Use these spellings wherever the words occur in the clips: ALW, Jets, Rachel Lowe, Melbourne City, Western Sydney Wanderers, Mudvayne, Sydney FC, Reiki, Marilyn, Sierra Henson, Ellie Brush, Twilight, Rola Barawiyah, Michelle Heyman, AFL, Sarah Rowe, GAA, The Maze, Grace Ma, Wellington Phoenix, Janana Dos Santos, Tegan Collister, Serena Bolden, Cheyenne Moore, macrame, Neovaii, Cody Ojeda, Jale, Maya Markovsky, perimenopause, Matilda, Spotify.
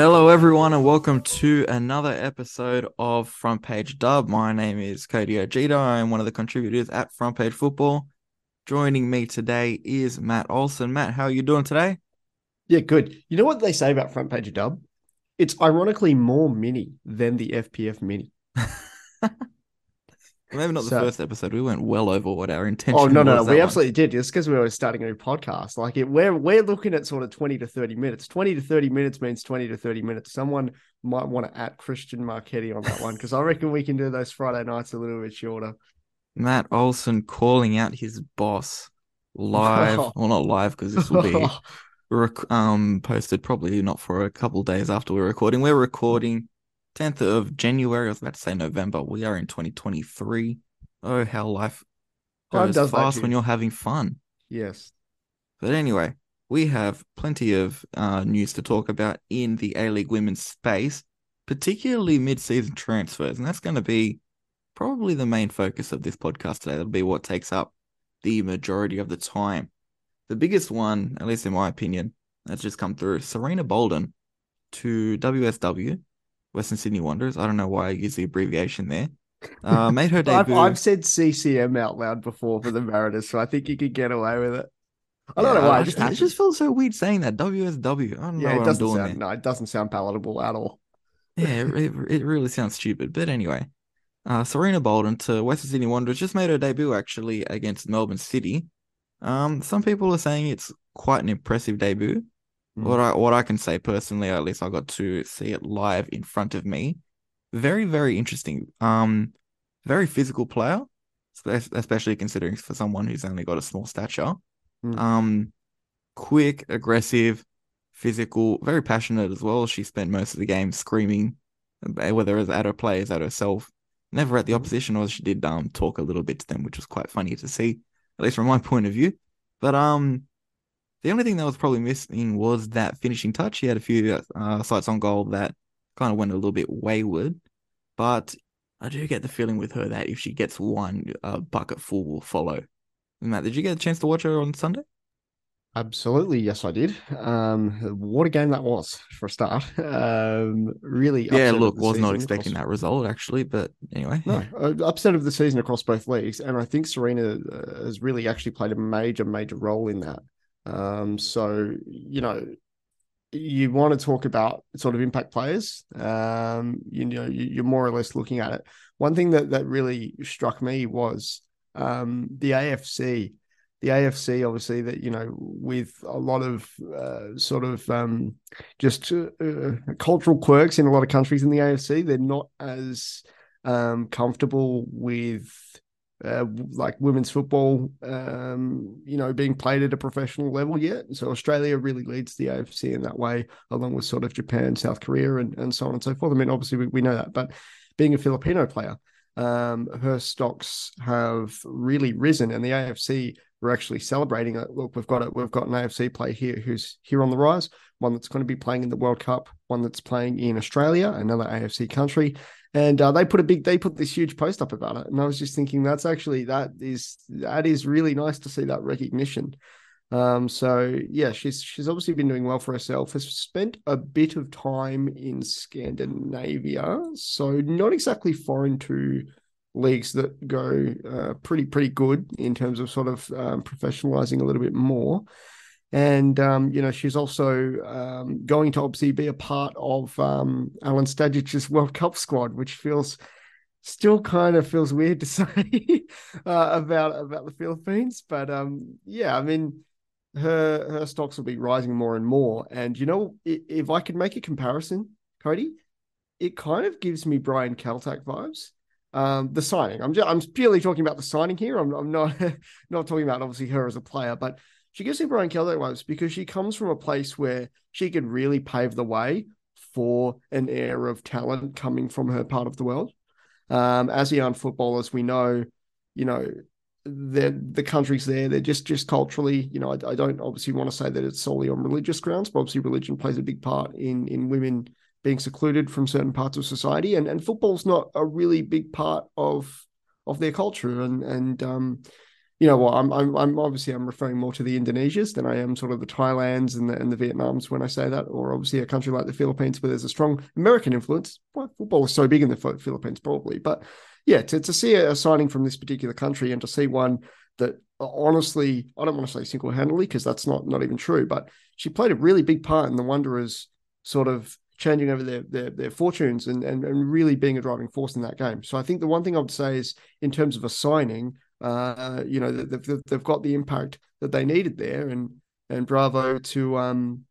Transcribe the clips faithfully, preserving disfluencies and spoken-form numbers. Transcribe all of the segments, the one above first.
Hello everyone and welcome to another episode of Front Page Dub. My name is Cody Ojeda. I am one of the contributors at Front Page Football. Joining me today is Matt Olsen. Matt, how are you doing today? Yeah, good. You know what they say about Front Page Dub? It's ironically more mini than the F P F mini. Maybe not the so, first episode. We went well over what our intention was. Oh, no, no, no. We one. absolutely did. It's because we were starting a new podcast. Like, it, we're we're looking at sort of twenty to thirty minutes. twenty to thirty minutes means twenty to thirty minutes. Someone might want to at Christian Marchetti on that one, because I reckon we can do those Friday nights a little bit shorter. Matt Olsen calling out his boss live. Oh. Well, not live, because this will be rec- um posted probably not for a couple of days after we're recording. We're recording tenth of January, I was about to say November. We are in twenty twenty-three. Oh, how life goes does fast when you're having fun. Yes. But anyway, we have plenty of uh, news to talk about in the A-League women's space, particularly mid-season transfers. And that's going to be probably the main focus of this podcast today. That'll be what takes up the majority of the time. The biggest one, at least in my opinion, that's just come through, Serena Bolden to W S W. Western Sydney Wanderers. I don't know why I use the abbreviation there. Uh, made her debut. I've, I've said C C M out loud before for the Mariners, so I think you could get away with it. I don't yeah, know why. I just, it just feels so weird saying that. W S W. I don't yeah, know what it doesn't I'm doing sound, No, it doesn't sound palatable at all. Yeah, it, it, it really sounds stupid. But anyway, uh, Serena Bolden to Western Sydney Wanderers just made her debut, actually, against Melbourne City. Um, some people are saying it's quite an impressive debut. What I what I can say personally, at least I got to see it live in front of me. Very, very interesting. Um, very physical player, especially considering for someone who's only got a small stature. Mm. Um, quick, aggressive, physical, very passionate as well. She spent most of the game screaming, whether it was at her players, at herself, never at the opposition, or she did um talk a little bit to them, which was quite funny to see, at least from my point of view. But um. The only thing that was probably missing was that finishing touch. He had a few uh, sights on goal that kind of went a little bit wayward. But I do get the feeling with her that if she gets one, a bucket full will follow. Matt, did you get a chance to watch her on Sunday? Absolutely. Yes, I did. Um, what a game that was, for a start. Um, really upset. Yeah, look, was not expecting that result, actually. But anyway. No, yeah. Upset of the season across both leagues. And I think Serena has really actually played a major, major role in that. Um, so, you know, you want to talk about sort of impact players, um, you know, you're more or less looking at it. One thing that, that really struck me was, um, the A F C, the A F C, obviously that, you know, with a lot of, uh, sort of, um, just, uh, uh, cultural quirks in a lot of countries in the A F C, they're not as, um, comfortable with, Uh, like women's football, um, you know, being played at a professional level yet. So Australia really leads the A F C in that way, along with sort of Japan, South Korea, and, and so on and so forth. I mean, obviously we, we know that, but being a Filipino player, um, her stocks have really risen, and the A F C were actually celebrating it. Look, we've got it. We've got an A F C player here who's here on the rise, one that's going to be playing in the World Cup, one that's playing in Australia, another A F C country. And uh, they put a big, they put this huge post up about it. And I was just thinking, that's actually, that is, that is really nice to see that recognition. Um, so yeah, she's, she's obviously been doing well for herself, has spent a bit of time in Scandinavia. So not exactly foreign to leagues that go uh, pretty, pretty good in terms of sort of um, professionalizing a little bit more. And, um, you know, she's also um, going to obviously be a part of um, Alan Stadic's World Cup squad, which feels still kind of feels weird to say uh, about about the Philippines. But, um, yeah, I mean, her her stocks will be rising more and more. And, you know, if, if I could make a comparison, Cody, it kind of gives me Brian Kaltak vibes. Um, the signing. I'm just, I'm purely talking about the signing here. I'm, I'm not, not talking about, obviously, her as a player, but she gives me Brian Kelly once because she comes from a place where she could really pave the way for an era of talent coming from her part of the world. Um, as young footballers, we know, you know, the countries there, they're just, just culturally, you know, I, I don't obviously want to say that it's solely on religious grounds, but obviously religion plays a big part in, in women being secluded from certain parts of society. And, and football's not a really big part of, of their culture. And, and, um, you know what, I'm, I'm I'm obviously I'm referring more to the Indonesias than I am sort of the Thailands and the and the Vietnams when I say that, or obviously a country like the Philippines where there's a strong American influence. Well, football is so big in the Philippines probably, but yeah, to, to see a signing from this particular country and to see one that honestly, I don't want to say single-handedly because that's not not even true, but she played a really big part in the Wanderers sort of changing over their their, their fortunes and, and and really being a driving force in that game. So I think the one thing I would say is in terms of a signing, uh, you know, they've, they've got the impact that they needed there, and and bravo to um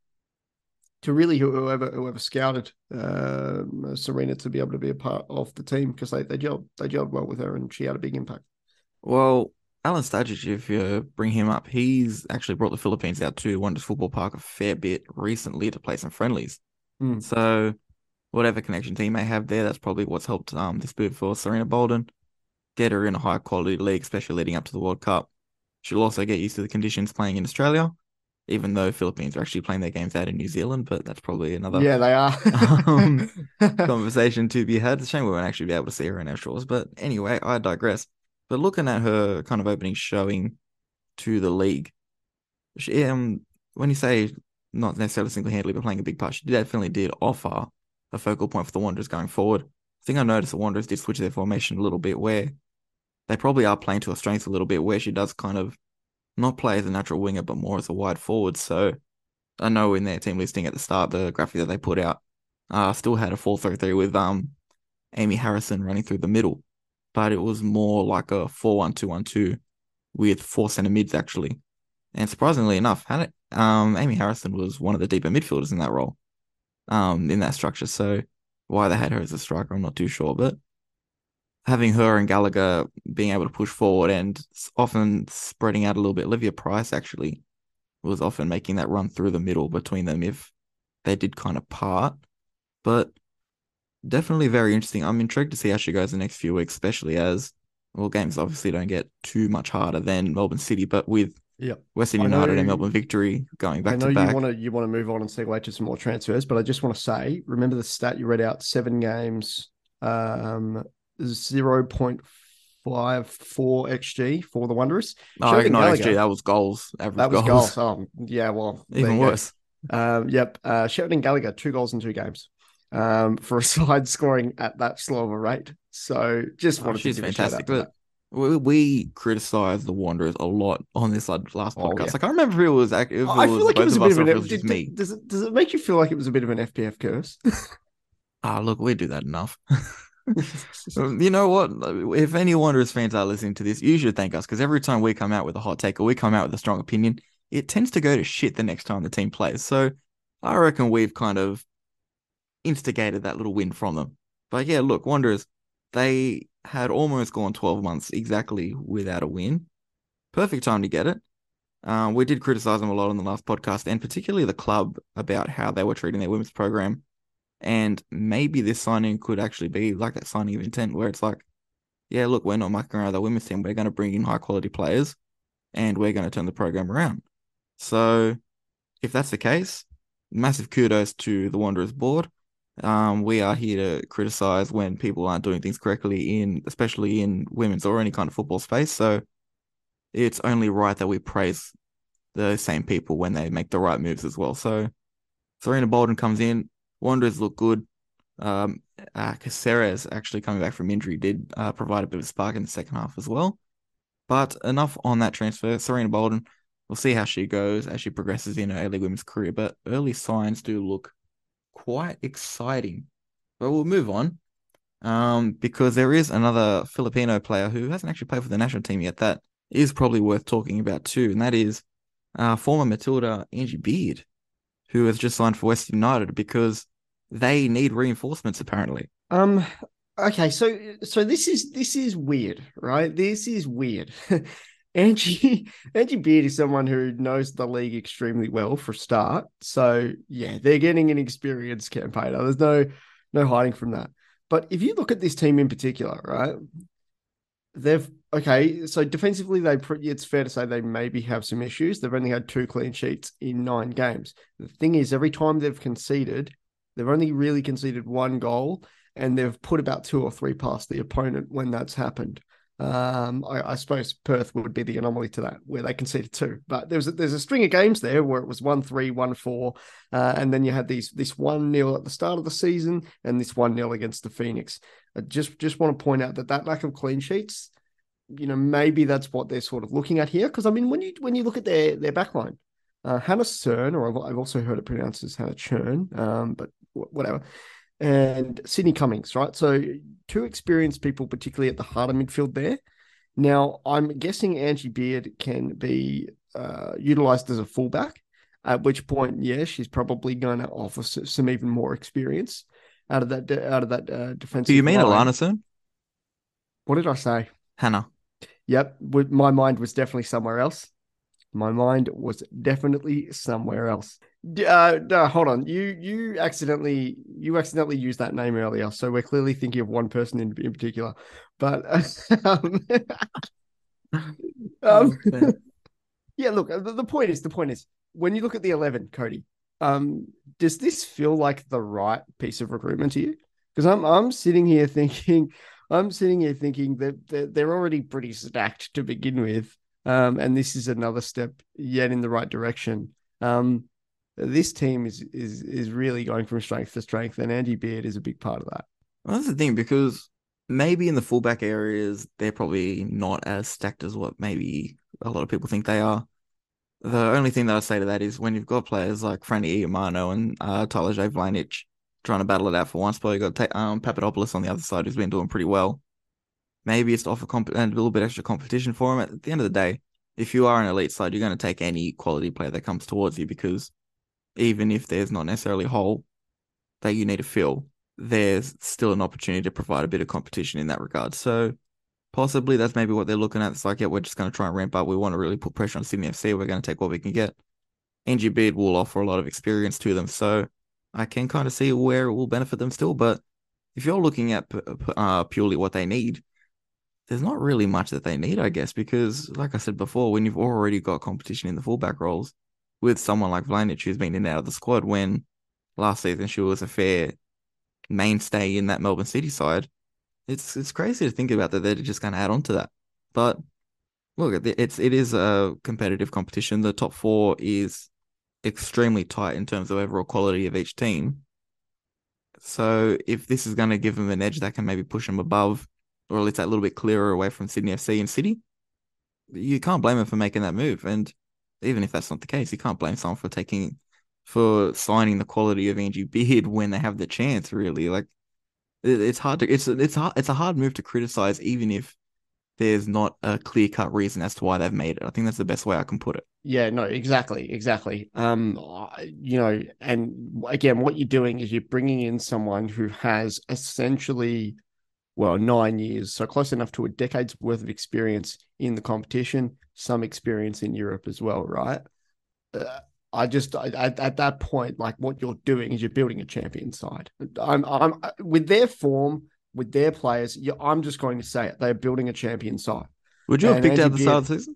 to really whoever whoever scouted uh, Serena to be able to be a part of the team, because they they gelled, they gelled well with her and she had a big impact. Well, Alan Stajic, if you bring him up, he's actually brought the Philippines out to Wanderers Football Park a fair bit recently to play some friendlies. Mm. So whatever connections he may have there, that's probably what's helped um, this bid for Serena Bolden. Get her in a high-quality league, especially leading up to the World Cup. She'll also get used to the conditions playing in Australia, even though Philippines are actually playing their games out in New Zealand, but that's probably another yeah, they are. um, conversation to be had. It's a shame we won't actually be able to see her in our shores. But anyway, I digress. But looking at her kind of opening showing to the league, she, um, when you say not necessarily single-handedly, but playing a big part, she definitely did offer a focal point for the Wanderers going forward. I think I noticed the Wanderers did switch their formation a little bit where they probably are playing to her strengths a little bit, where she does kind of not play as a natural winger, but more as a wide forward. So I know in their team listing at the start, the graphic that they put out uh, still had a four three three with um, Amy Harrison running through the middle. But it was more like a four one two one two with four centre mids, actually. And surprisingly enough, Hannah, um, Amy Harrison was one of the deeper midfielders in that role, um, in that structure. So why they had her as a striker, I'm not too sure. But having her and Gallagher being able to push forward and often spreading out a little bit, Olivia Price actually was often making that run through the middle between them if they did kind of part. But definitely very interesting. I'm intrigued to see how she goes the next few weeks, especially as, well, games obviously don't get too much harder than Melbourne City, but with yep. Western United know, and Melbourne Victory going back to back. I know you want to you want to move on and segue to some more transfers, but I just want to say, remember the stat you read out, seven games, um, zero point five four X G for the Wanderers. Oh, no, X G, that was goals, average that goals. That was goals. Oh, yeah, well. Even worse. Um, yep. Uh, Sheridan Gallagher, two goals in two games. Um, for a side scoring at that slow of a rate. So just wanted oh, she's to give fantastic. A we, we criticised the Wanderers a lot on this last podcast. Oh, yeah. Like, I can't remember if it was, if it was I feel like it was a bit of, of an, did, me. Does it, does it make you feel like it was a bit of an F P F curse? Ah, oh, look, we do that enough. You know what? If any Wanderers fans are listening to this, you should thank us, because every time we come out with a hot take or we come out with a strong opinion, it tends to go to shit the next time the team plays. So I reckon we've kind of instigated that little win from them. But yeah, look, Wanderers, they had almost gone twelve months exactly without a win. Perfect time to get it. Um, we did criticize them a lot on the last podcast, and particularly the club, about how they were treating their women's program. And maybe this signing could actually be like that signing of intent, where it's like, yeah, look, we're not mucking around with our women's team. We're going to bring in high quality players and we're going to turn the program around. So if that's the case, massive kudos to the Wanderers board. Um, we are here to criticize when people aren't doing things correctly, in especially in women's or any kind of football space. So it's only right that we praise the same people when they make the right moves as well. So Serena Bolden comes in. Wanderers look good. Um, uh, Caceres actually coming back from injury did uh, provide a bit of a spark in the second half as well. But enough on that transfer. Serena Bolden, we'll see how she goes as she progresses in her A-League women's career. But early signs do look quite exciting. But we'll move on um, because there is another Filipino player who hasn't actually played for the national team yet that is probably worth talking about too, and that is uh, former Matilda Angie Beard, who has just signed for Western United because they need reinforcements apparently. Um. Okay, so so this is this is weird, right? This is weird. Angie Angie Beard is someone who knows the league extremely well for a start. So yeah, they're getting an experienced campaigner. There's no no hiding from that. But if you look at this team in particular, right? They've okay. So defensively, they it's fair to say they maybe have some issues. They've only had two clean sheets in nine games. The thing is, every time they've conceded, they've only really conceded one goal, and they've put about two or three past the opponent when that's happened. Um, I, I suppose Perth would be the anomaly to that, where they conceded two. But there's a, there's a string of games there where it was one three, one four, uh, and then you had these this one nil at the start of the season and this one nil against the Phoenix. I just, just want to point out that that lack of clean sheets, you know, maybe that's what they're sort of looking at here. Because, I mean, when you when you look at their, their back line, uh, Hannah Cern, or I've, I've also heard it pronounced as Hannah Cern, um, but w- whatever, and Sydney Cummings, right? So two experienced people, particularly at the heart of midfield there. Now, I'm guessing Angie Beard can be uh, utilised as a fullback, at which point, yeah, she's probably going to offer some even more experience out of that de- out of that uh, defensive. Do you mean line. Alana Cern? What did I say? Hannah. Yep. My mind was definitely somewhere else. My mind was definitely somewhere else. Uh, no, hold on. You you accidentally you accidentally used that name earlier, so we're clearly thinking of one person in, in particular. But um, um, yeah, look. The, the point is, the point is, when you look at the eleven, Cody, um, does this feel like the right piece of recruitment to you? Because I'm I'm sitting here thinking, I'm sitting here thinking that, that they're already pretty stacked to begin with, um, and this is another step yet in the right direction. Um, This team is is is really going from strength to strength, and Angie Beard is a big part of that. Well, that's the thing, because maybe in the fullback areas, they're probably not as stacked as what maybe a lot of people think they are. The only thing that I say to that is when you've got players like Franny Iamano and uh, Tyla-Jay Vlajnic trying to battle it out for one spot, you've got ta- um, Papadopoulos on the other side who's been doing pretty well. Maybe it's to offer comp- and a little bit extra competition for him. At the end of the day, if you are an elite side, you're going to take any quality player that comes towards you, because even if there's not necessarily a hole that you need to fill, there's still an opportunity to provide a bit of competition in that regard. So possibly that's maybe what they're looking at. It's like, yeah, we're just going to try and ramp up. We want to really put pressure on Sydney F C. We're going to take what we can get. Angie Beard will offer a lot of experience to them. So I can kind of see where it will benefit them still. But if you're looking at uh, purely what they need, there's not really much that they need, I guess, because like I said before, when you've already got competition in the fullback roles, with someone like Vlajnic, who's been in and out of the squad, when last season she was a fair mainstay in that Melbourne City side, it's it's crazy to think about that they're just going to add on to that. But look, it's it is a competitive competition. The top four is extremely tight in terms of overall quality of each team. So if this is going to give them an edge that can maybe push them above, or at least that little bit clearer away from Sydney F C and City, you can't blame them for making that move. And even if that's not the case, you can't blame someone for taking, for signing the quality of Angie Beard when they have the chance. Really, like it, it's hard to it's it's hard, it's a hard move to criticize, even if there's not a clear cut reason as to why they've made it. I think that's the best way I can put it. Yeah, no, exactly, exactly. Um, you know, and again, what you're doing is you're bringing in someone who has essentially, well, nine years, so close enough to a decade's worth of experience in the competition, some experience in Europe as well, right? Uh, I just, I, at, at that point, like what you're doing is you're building a champion side. I'm, I'm with their form, with their players, you, I'm just going to say it. They're building a champion side. Would you have and picked out the start of the season?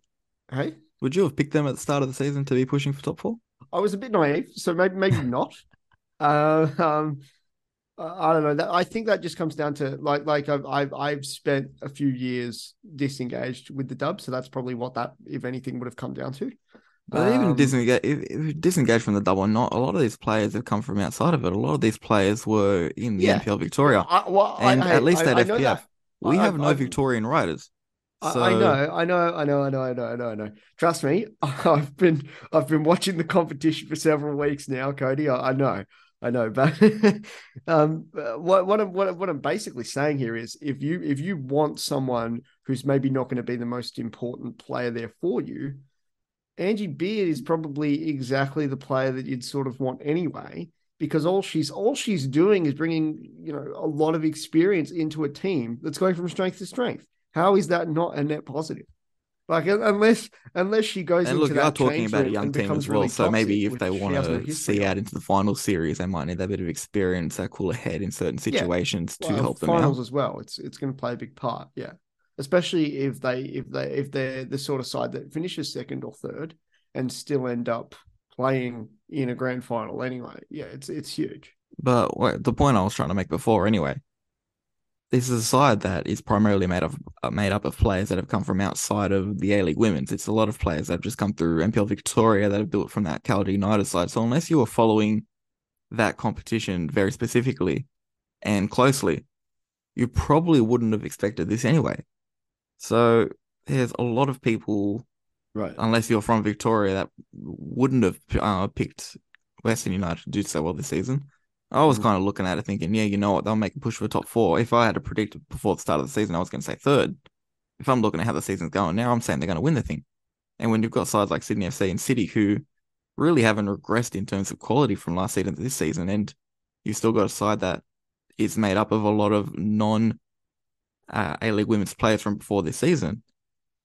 Hey? Would you have picked them at the start of the season to be pushing for top four? I was a bit naive, so maybe maybe not. Uh, um I don't know. That, I think that just comes down to like, like I've, I've, I've spent a few years disengaged with the dub, so that's probably what that, if anything, would have come down to. But um, even disengage, if, if disengage from the dub or not, a lot of these players have come from outside of it. A lot of these players were in the yeah. N P L Victoria, I, well, and I, at least I, at I, F P F. I that. We I, have I, no I, Victorian writers. So... I know, I know, I know, I know, I know, I know, I know. Trust me, I've been, I've been watching the competition for several weeks now, Cody. I, I know. I know, but um, what, what, I'm, what I'm basically saying here is if you if you want someone who's maybe not going to be the most important player there for you, Angie Beard is probably exactly the player that you'd sort of want anyway, because all she's all she's doing is bringing, you know, a lot of experience into a team that's going from strength to strength. How is that not a net positive? Like unless unless she goes and into look, that are talking about a young team as well, really so maybe if they want to see out into the final series, they might need that bit of experience, that cool ahead in certain situations yeah. well, to help them out. Finals as well. It's it's going to play a big part, yeah. Especially if they if they if they're the sort of side that finishes second or third and still end up playing in a grand final anyway. Yeah, it's it's huge. But well, the point I was trying to make before, anyway, this is a side that is primarily made of made up of players that have come from outside of the A-League Women's. It's a lot of players that have just come through N P L Victoria that have built from that Cowder United side. So unless you are following that competition very specifically and closely, you probably wouldn't have expected this anyway. So there's a lot of people, right? Unless you're from Victoria, that wouldn't have uh, picked Western United to do so well this season. I was kind of looking at it thinking, yeah, you know what, they'll make a push for the top four. If I had to predict before the start of the season, I was going to say third. If I'm looking at how the season's going now, I'm saying they're going to win the thing. And when you've got sides like Sydney F C and City who really haven't regressed in terms of quality from last season to this season, and you've still got a side that is made up of a lot of non uh, A-League women's players from before this season,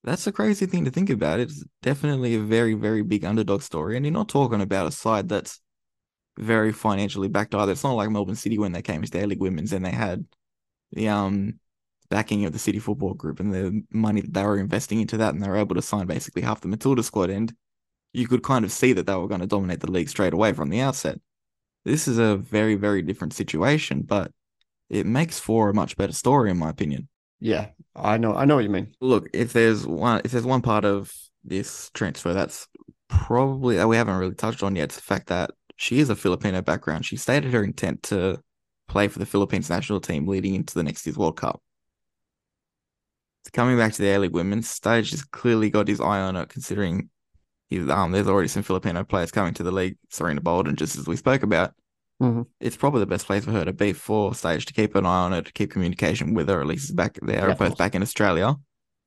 that's a crazy thing to think about. It's definitely a very, very big underdog story. And you're not talking about a side that's very financially backed either. It's not like Melbourne City when they came into A-League Women's and they had the um backing of the City Football Group and the money that they were investing into that, and they were able to sign basically half the Matilda squad, and you could kind of see that they were going to dominate the league straight away from the outset. This is a very, very different situation, but it makes for a much better story in my opinion. Yeah, I know I know what you mean. Look, if there's one if there's one part of this transfer that's probably that we haven't really touched on yet, it's the fact that she is a Filipino background. She stated her intent to play for the Philippines national team leading into the next year's World Cup. Coming back to the A-League Women's, Stage has clearly got his eye on it, considering his, um, there's already some Filipino players coming to the league, Serena Bolden, just as we spoke about. Mm-hmm. It's probably the best place for her to be for Stage to keep an eye on her, to keep communication with her, at least back there, yeah, both back in Australia. one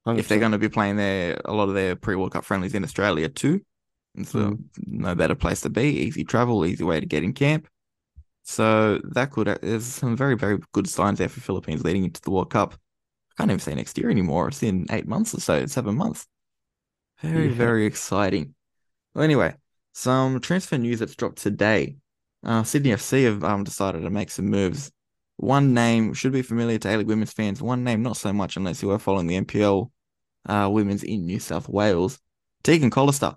hundred percent. If they're going to be playing their a lot of their pre-World Cup friendlies in Australia too. So mm. no better place to be. Easy travel, easy way to get in camp. So that could there's some very, very good signs there for Philippines leading into the World Cup. I can't even say next year anymore. It's in eight months or so, seven months. Very, yeah. very exciting. Well, anyway, some transfer news that's dropped today. Uh, Sydney F C have um, decided to make some moves. One name should be familiar to A-League Women's fans. One name, not so much, unless you were following the N P L uh, Women's in New South Wales. Tegan Collister,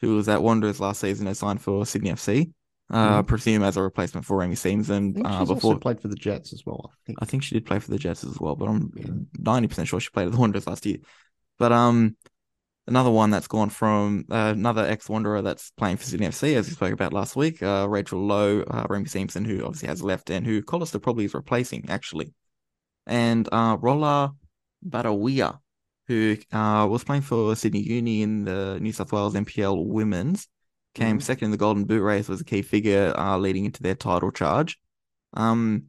who was at Wanderers last season, has signed for Sydney F C, uh, mm. presume as a replacement for Remy Simpson. I think she's uh, before... also played for the Jets as well. I think. I think she did play for the Jets as well, but I'm yeah. ninety percent sure she played at the Wanderers last year. But um, another one that's gone from uh, another ex-Wanderer that's playing for Sydney F C, as we spoke about last week, uh, Rachel Lowe, uh, Remy Simpson, who obviously has left and who Collister probably is replacing, actually. And uh, Rola Barawiyah, who uh, was playing for Sydney Uni in the New South Wales N P L Women's, came mm-hmm. second in the Golden Boot race, was a key figure uh, leading into their title charge. Um,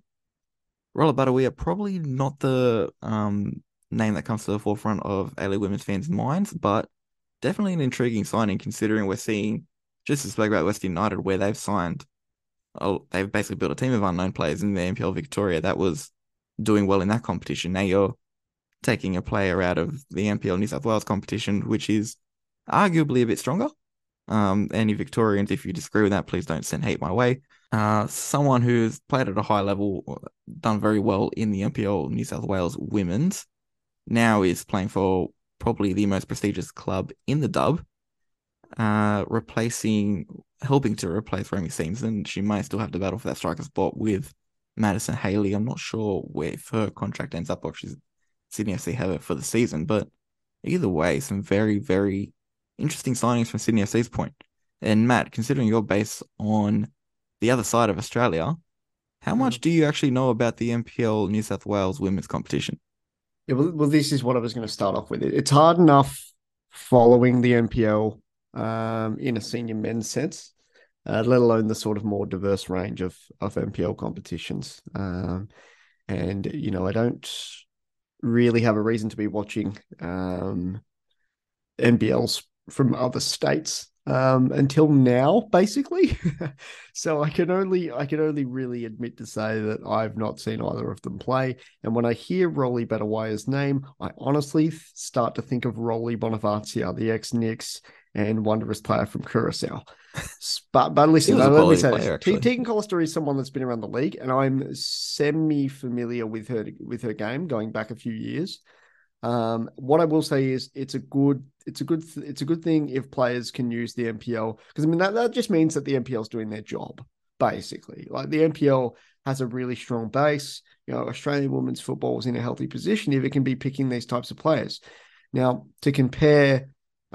Rola Barawiyah, probably not the um, name that comes to the forefront of A-League Women's fans' minds, but definitely an intriguing signing considering we're seeing, just to speak about Western United, where they've signed, oh, they've basically built a team of unknown players in the N P L Victoria that was doing well in that competition. Now you're taking a player out of the N P L New South Wales competition, which is arguably a bit stronger. Um, any Victorians, if you disagree with that, please don't send hate my way. Uh, someone who's played at a high level, done very well in the N P L New South Wales Women's, now is playing for probably the most prestigious club in the dub, uh, replacing, helping to replace Remy Simpson. She might still have to battle for that striker spot with Madison Haley. I'm not sure where if her contract ends up or if she's Sydney F C have it for the season, but either way, some very, very interesting signings from Sydney F C's point. And Matt, considering you're based on the other side of Australia, how much do you actually know about the N P L New South Wales women's competition? Yeah, well, well this is what I was going to start off with. It's hard enough following the N P L um, in a senior men's sense, uh, let alone the sort of more diverse range of, of N P L competitions. Um, and, you know, I don't... really have a reason to be watching um, N B Ls from other states um, until now, basically. So I can only I can only really admit to say that I've not seen either of them play. And when I hear Rolly Betawaya's name, I honestly start to think of Rolly Bonavazia, the ex-Knicks and wondrous player from Curacao. But, but listen, let me say player, this. Tegan Collister is someone that's been around the league, and I'm semi-familiar with her with her game going back a few years. Um, what I will say is it's a good it's a good it's a good thing if players can use the N P L, because I mean that, that just means that the N P L is doing their job, basically. Like the N P L has a really strong base. You know, Australian women's football is in a healthy position if it can be picking these types of players. Now, to compare,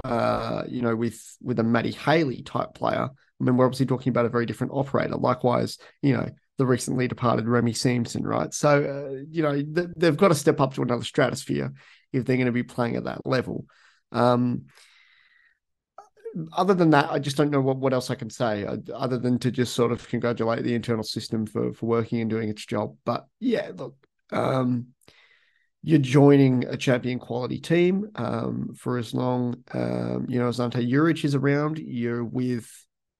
uh, you know, with with a Maddie Haley type player, I mean, we're obviously talking about a very different operator. Likewise, you know, the recently departed Remy Simpson, right? So, uh, you know, th- they've got to step up to another stratosphere if they're going to be playing at that level. Um, other than that, I just don't know what, what else I can say uh, other than to just sort of congratulate the internal system for, for working and doing its job. But yeah, look, um, you're joining a champion quality team um, for as long, um, you know, as Ante Juric is around. You're with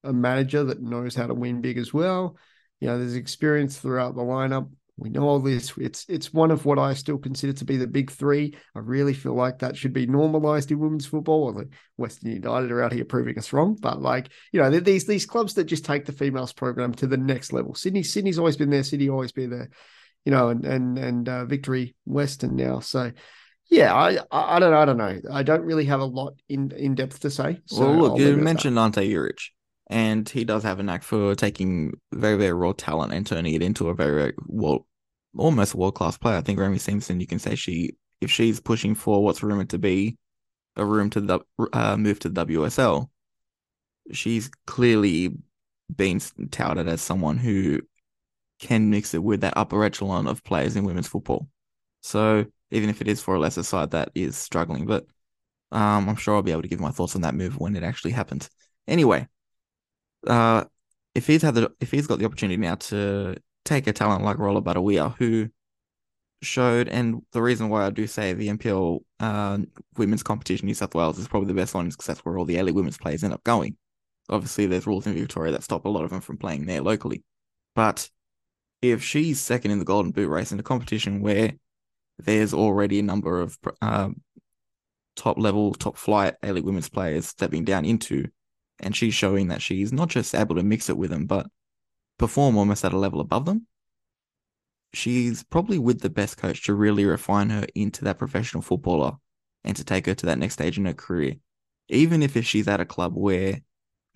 a manager that knows how to win big as well. You know, there's experience throughout the lineup. We know all this. It's it's one of what I still consider to be the big three. I really feel like that should be normalized in women's football. Although Western United are out here proving us wrong. But like, you know, these these clubs that just take the females program to the next level. Sydney, Sydney's always been there. City always be there. You know, and and and uh, Victory Western now. So yeah, I I don't know. I don't know. I don't really have a lot in, in depth to say. So well, look, I'll you mentioned Ante Juric. And he does have a knack for taking very, very raw talent and turning it into a very, very well, almost world-class player. I think Remy Simpson, you can say she, if she's pushing for what's rumored to be a room to the uh, move to the W S L, she's clearly been touted as someone who can mix it with that upper echelon of players in women's football. So even if it is for a lesser side that is struggling, but um, I'm sure I'll be able to give my thoughts on that move when it actually happens. Anyway. Uh, if he's had the, if he's got the opportunity now to take a talent like Rola Barawiyah, who showed, and the reason why I do say the N P L uh, women's competition New South Wales is probably the best one is because that's where all the elite women's players end up going. Obviously, there's rules in Victoria that stop a lot of them from playing there locally. But if she's second in the Golden Boot race in a competition where there's already a number of uh, top-level, top-flight elite women's players stepping down into, and she's showing that she's not just able to mix it with them, but perform almost at a level above them. She's probably with the best coach to really refine her into that professional footballer and to take her to that next stage in her career. Even if she's at a club where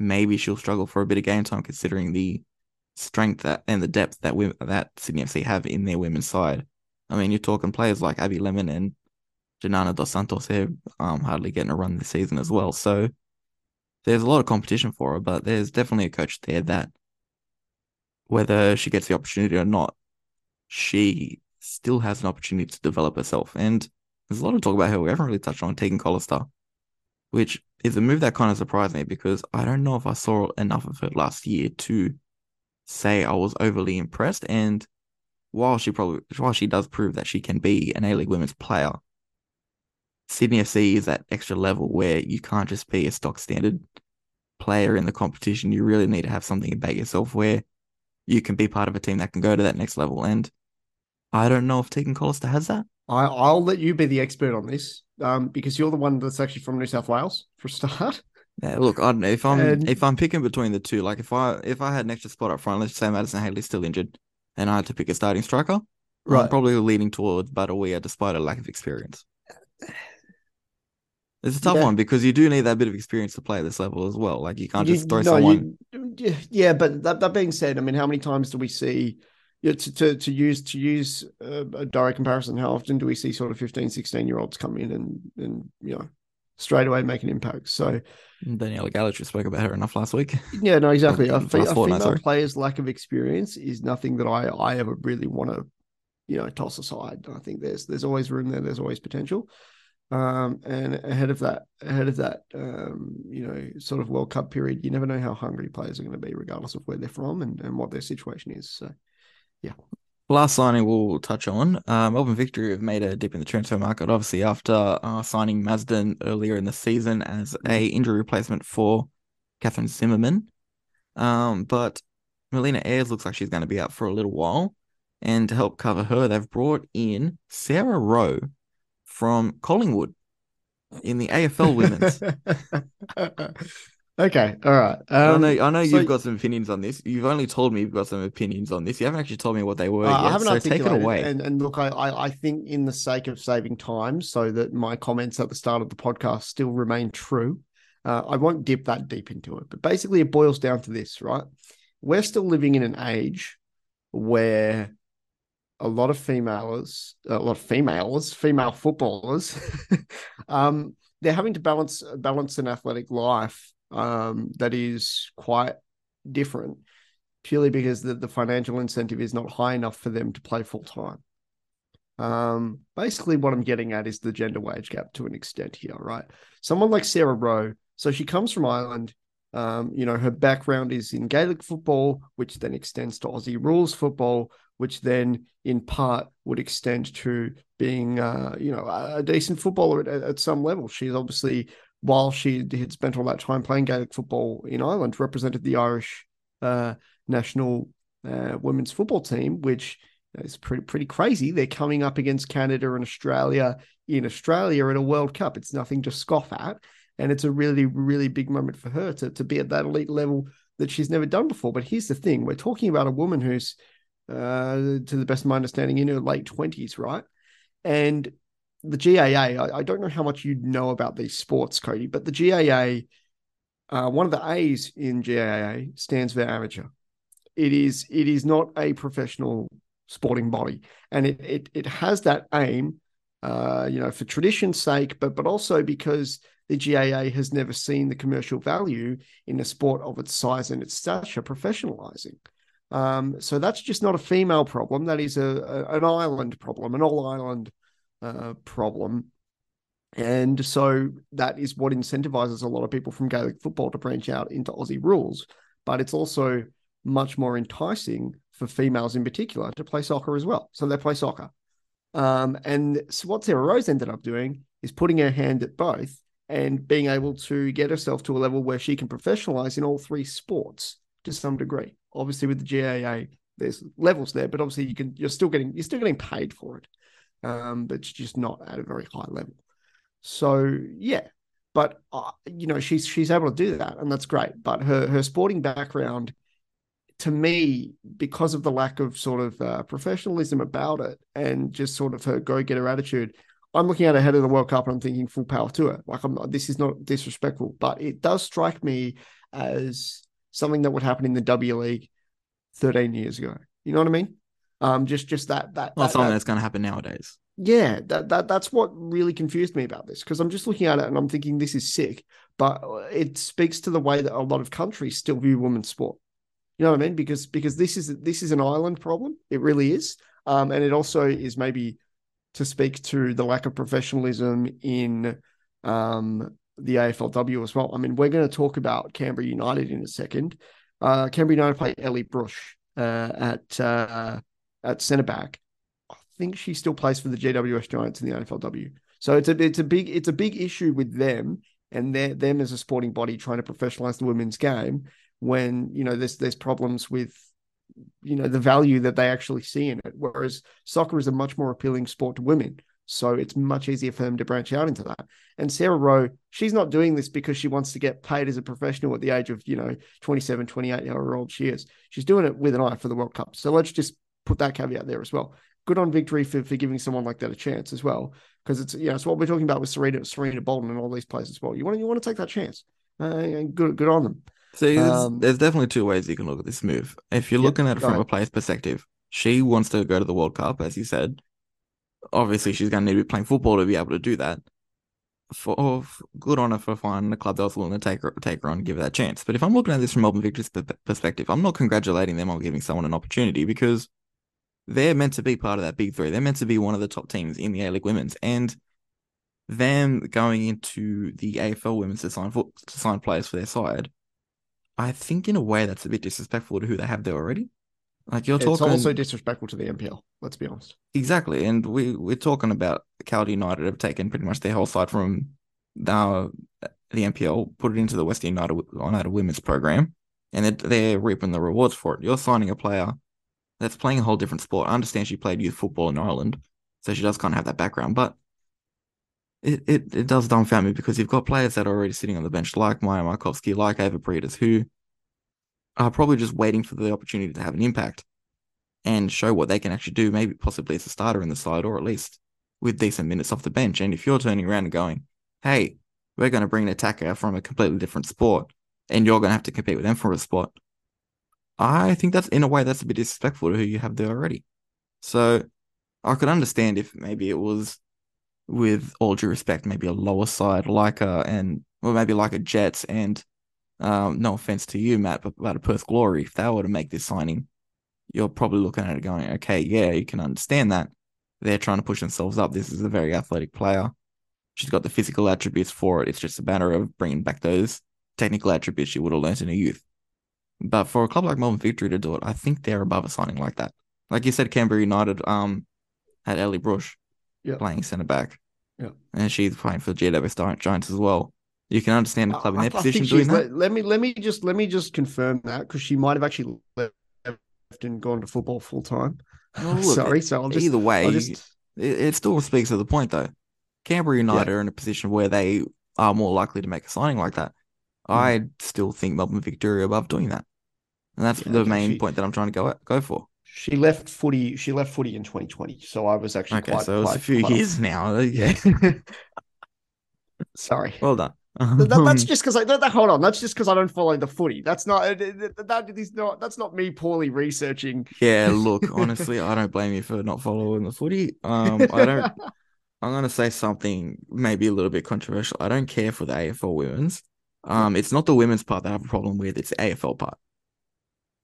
maybe she'll struggle for a bit of game time, considering the strength that, and the depth that we, that Sydney F C have in their women's side. I mean, you're talking players like Abby Lemon and Janana Dos Santos. They're um, hardly getting a run this season as well. So there's a lot of competition for her, but there's definitely a coach there that, whether she gets the opportunity or not, she still has an opportunity to develop herself. And there's a lot of talk about her. We haven't really touched on Tegan Collister, which is a move that kind of surprised me because I don't know if I saw enough of her last year to say I was overly impressed. And while she probably, while she does prove that she can be an A-League women's player, Sydney F C is that extra level where you can't just be a stock standard player in the competition. You really need to have something about yourself where you can be part of a team that can go to that next level. And I don't know if Tegan Collister has that. I, I'll let you be the expert on this um, because you're the one that's actually from New South Wales for a start. Yeah, look, I don't know if I'm and... if I'm picking between the two. Like if I if I had an extra spot up front, let's say Madison Haley's still injured, and I had to pick a starting striker, right. I'm probably leaning towards Barawiyah despite a lack of experience. It's a tough yeah. one because you do need that bit of experience to play at this level as well. Like you can't just you, throw no, someone. You, yeah, but that, that being said, I mean, how many times do we see you know, to, to to use to use a, a direct comparison? How often do we see sort of fifteen, sixteen year olds come in and and you know straight away make an impact? So Daniela Galich, we spoke about her enough last week. Yeah, no, exactly. a, fe- a female sorry. player's lack of experience is nothing that I I ever really want to you know toss aside. I think there's there's always room there. There's always potential. Um, and ahead of that, ahead of that, um, you know, sort of World Cup period, you never know how hungry players are going to be, regardless of where they're from and, and what their situation is. So, yeah. Last signing we'll touch on. Uh, Melbourne Victory have made a dip in the transfer market, obviously, after uh, signing Marsden earlier in the season as a injury replacement for Catherine Zimmerman. Um, but Melina Ayres looks like she's going to be out for a little while. And to help cover her, they've brought in Sarah Rowe from Collingwood in the A F L women's. Okay, all right. Um, I know, I know so you've got some opinions on this. You've only told me you've got some opinions on this. You haven't actually told me what they were uh, yet, I haven't so take it away. And, and look, I, I, I think in the sake of saving time so that my comments at the start of the podcast still remain true, uh, I won't dip that deep into it. But basically it boils down to this, right? We're still living in an age where a lot of females, a lot of females, female footballers, um, they're having to balance balance an athletic life um, that is quite different, purely because the, the financial incentive is not high enough for them to play full time. Um, basically, what I'm getting at is the gender wage gap to an extent here, right? Someone like Sarah Rowe, so she comes from Ireland. Um, you know, her background is in Gaelic football, which then extends to Aussie rules football, which then in part would extend to being, uh, you know, a decent footballer at, at some level. She's obviously, while she had spent all that time playing Gaelic football in Ireland, represented the Irish uh, national uh, women's football team, which is pretty pretty crazy. They're coming up against Canada and Australia in Australia at a World Cup. It's nothing to scoff at. And it's a really, really big moment for her to, to be at that elite level that she's never done before. But here's the thing. We're talking about a woman who's, uh, to the best of my understanding, in her late twenties, right? And the G A A, I, I don't know how much you know about these sports, Cody, but the G A A, uh, one of the A's in G A A stands for amateur. It is it is not a professional sporting body. And it it, it has that aim, uh, you know, for tradition's sake, but but also because the G A A has never seen the commercial value in a sport of its size and its stature professionalizing. Um, so that's just not a female problem. That is a, a an Ireland problem, an all-Ireland uh, problem. And so that is what incentivizes a lot of people from Gaelic football to branch out into Aussie rules. But it's also much more enticing for females in particular to play soccer as well. So they play soccer. Um, and so what Sarah Rose ended up doing is putting her hand at both and being able to get herself to a level where she can professionalize in all three sports to some degree. Obviously with the G A A, there's levels there, but obviously you can, you're still getting, you're still getting paid for it. Um, but it's just not at a very high level. So yeah, but uh, you know, she's, she's able to do that and that's great. But her, her sporting background to me, because of the lack of sort of uh, professionalism about it and just sort of her go-getter attitude, I'm looking at ahead of the World Cup and I'm thinking full power to it. Like I'm not, this is not disrespectful, but it does strike me as something that would happen in the W League thirteen years ago. You know what I mean? Um, just, just that, that, well, that something that, that's going to happen nowadays. Yeah. That, that, that's what really confused me about this. Cause I'm just looking at it and I'm thinking this is sick, but it speaks to the way that a lot of countries still view women's sport. You know what I mean? Because, because this is, this is an island problem. It really is. Um, and it also is maybe, to speak to the lack of professionalism in um, the A F L W as well. I mean, we're going to talk about Canberra United in a second. Uh, Canberra United play Ellie Brush uh, at uh, at centre back. I think she still plays for the G W S Giants in the A F L W. So it's a it's a big it's a big issue with them and their, them as a sporting body trying to professionalise the women's game when you know there's there's problems with, you know, the value that they actually see in it. Whereas soccer is a much more appealing sport to women. So it's much easier for them to branch out into that. And Sarah Rowe, she's not doing this because she wants to get paid as a professional at the age of, you know, twenty-seven, twenty-eight year old she is. She's doing it with an eye for the World Cup. So let's just put that caveat there as well. Good on Victory for, for giving someone like that a chance as well. Because it's, you know, it's what we're talking about with Serena, Serena Bolden and all these players as well. You want, you want to take that chance. Uh, and good, good on them. See, there's, um, there's definitely two ways you can look at this move. If you're yep, looking at it from right. a player's perspective, she wants to go to the World Cup, as you said. Obviously, she's going to need to be playing football to be able to do that. For oh, good on her for finding a club that was willing to take her, take her on and give her that chance. But if I'm looking at this from Melbourne Victory's perspective, I'm not congratulating them on giving someone an opportunity because they're meant to be part of that big three. They're meant to be one of the top teams in the A-League Women's. And them going into the A F L Women's to sign, for, to sign players for their side, I think in a way that's a bit disrespectful to who they have there already. Like you're it's talking, also disrespectful to the N P L. Let's be honest. Exactly, and we we're talking about Cody United have taken pretty much their whole side from the the N P L, put it into the Western United, United Women's program, and they're, they're reaping the rewards for it. You're signing a player that's playing a whole different sport. I understand she played youth football in Ireland, so she does kind of have that background, but It, it it does dumbfound me because you've got players that are already sitting on the bench like Maya Markovsky, like Ava Breeders, who are probably just waiting for the opportunity to have an impact and show what they can actually do, maybe possibly as a starter in the side or at least with decent minutes off the bench. And if you're turning around and going, hey, we're going to bring an attacker from a completely different sport and you're going to have to compete with them for a spot, I think that's, in a way, that's a bit disrespectful to who you have there already. So I could understand if maybe it was, with all due respect, maybe a lower side like a, and or maybe like a Jets and um, no offense to you, Matt, but about a Perth Glory, if they were to make this signing, you're probably looking at it going, okay, yeah, you can understand that. They're trying to push themselves up. This is a very athletic player. She's got the physical attributes for it. It's just a matter of bringing back those technical attributes she would have learnt in her youth. But for a club like Melbourne Victory to do it, I think they're above a signing like that. Like you said, Canberra United um, had Ellie Brush yep. playing centre-back. Yep. And she's playing for the G A A Giants as well. You can understand the club in their I, position I doing that. Let, let, me, let, me just, let me just confirm that, because she might have actually left and gone to football full-time. Well, Sorry, it, so I'll just... Either way, I'll just... It, it still speaks to the point, though. Canberra United yeah. are in a position where they are more likely to make a signing like that. Mm. I still think Melbourne Victoria above doing that. And that's yeah, the okay, main she... point that I'm trying to go at, go for. She left footy. She left footy in twenty twenty. So I was actually okay. Quite, so it was quite, a few years old. Now. Yeah. Sorry. Well done. that, that's just because I that, that, hold on. That's just because I don't follow the footy. That's not that, that is not that's not me poorly researching. Yeah. Look, honestly, I don't blame you for not following the footy. Um, I don't. I'm gonna say something maybe a little bit controversial. I don't care for the A F L women's. Um, it's not the women's part that I have a problem with. It's the A F L part.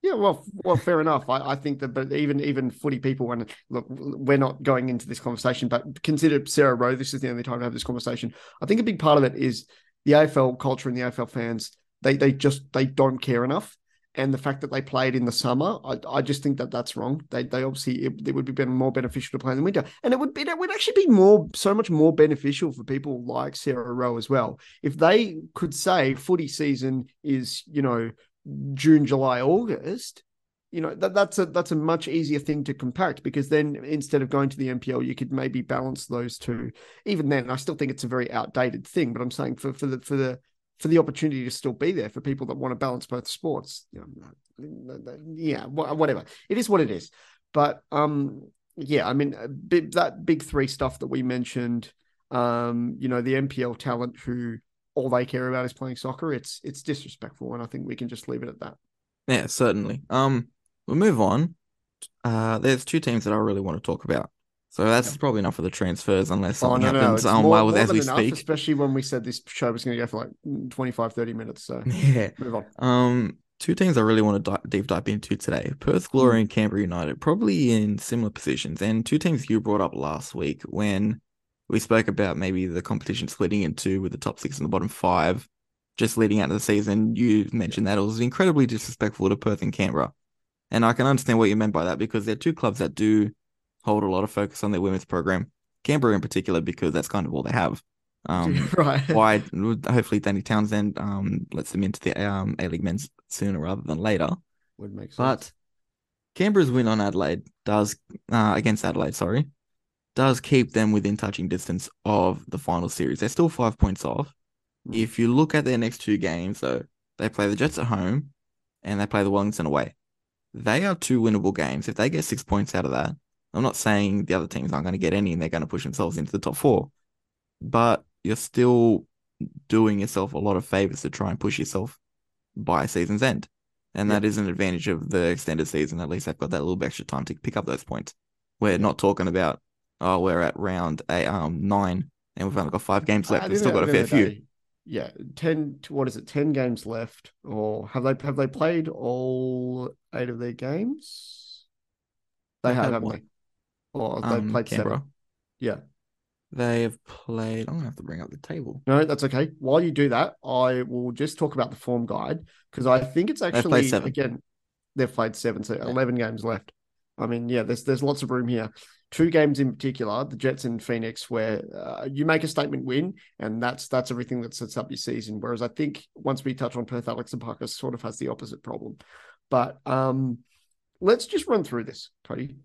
Yeah, well, well, fair enough. I, I think that, but even even footy people, and look, we're not going into this conversation, but consider Sarah Rowe. This is the only time to have this conversation. I think a big part of it is the A F L culture and the A F L fans. They they just they don't care enough, and the fact that they play it in the summer, I, I just think that that's wrong. They they obviously it, it would be better, more beneficial to play in the winter, and it would be it would actually be more so much more beneficial for people like Sarah Rowe as well if they could say footy season is, you know, June, July, August, you know, that, that's a that's a much easier thing to compact, because then instead of going to the N P L, you could maybe balance those two. Even then, I still think it's a very outdated thing, but I'm saying for, for the for the for the opportunity to still be there for people that want to balance both sports. You know, yeah, whatever. It is what it is. But um, yeah, I mean, big, that big three stuff that we mentioned, um, you know, the N P L talent who all they care about is playing soccer. It's it's disrespectful, and I think we can just leave it at that. Yeah, certainly. Um, we'll move on. Uh, there's two teams that I really want to talk about. So that's yeah. probably enough for the transfers, unless oh, something no, happens no, um, more, while more as we enough, speak. Especially when we said this show was going to go for like twenty-five, thirty minutes. So yeah, move on. Um, two teams I really want to dive, deep dive into today: Perth Glory mm. and Canberra United, probably in similar positions, and two teams you brought up last week when we spoke about maybe the competition splitting in two with the top six and the bottom five just leading out of the season. You mentioned that it was incredibly disrespectful to Perth and Canberra. And I can understand what you meant by that, because they're two clubs that do hold a lot of focus on their women's program. Canberra in particular, because that's kind of all they have. Um, right. Why? Hopefully Danny Townsend um, lets them into the um, A-League men's sooner rather than later. Would make sense. But Canberra's win on Adelaide does, uh, against Adelaide, sorry, does keep them within touching distance of the final series. They're still five points off. Mm. If you look at their next two games, though, they play the Jets at home and they play the Wellington away. They are two winnable games. If they get six points out of that, I'm not saying the other teams aren't going to get any and they're going to push themselves into the top four, but you're still doing yourself a lot of favours to try and push yourself by season's end. And yeah. that is an advantage of the extended season. At least they've got that little bit extra time to pick up those points. We're not talking about, oh, we're at round eight, um, nine, and we've only got five games left. We've still got a fair few. Yeah, ten. What is it? Ten games left, or have they have they played all eight of their games? They have, haven't they? Or have um, they played Canberra. Seven? Yeah, they have played. I'm gonna have to bring up the table. No, that's okay. While you do that, I will just talk about the form guide, because I think it's actually they've again they've played seven, so yeah. eleven games left. I mean, yeah, there's there's lots of room here. Two games in particular, the Jets and Phoenix, where uh, you make a statement win, and that's that's everything that sets up your season. Whereas I think once we touch on Perth, Alex and Parker sort of has the opposite problem. But um, let's just run through this, Cody.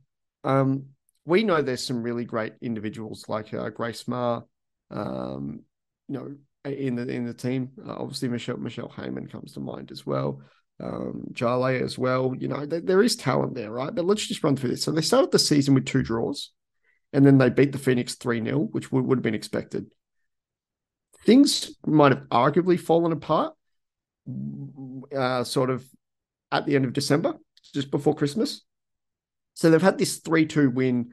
Um, we know there's some really great individuals like uh, Grace Ma, um, you know, in the in the team. Uh, obviously, Michelle Michelle Heyman comes to mind as well. Um, Jale as well. You know, th- there is talent there, right? But let's just run through this. So they started the season with two draws, and then they beat the Phoenix three nil, which would, would have been expected. Things might have arguably fallen apart, uh, sort of at the end of December, just before Christmas. So they've had this three two win,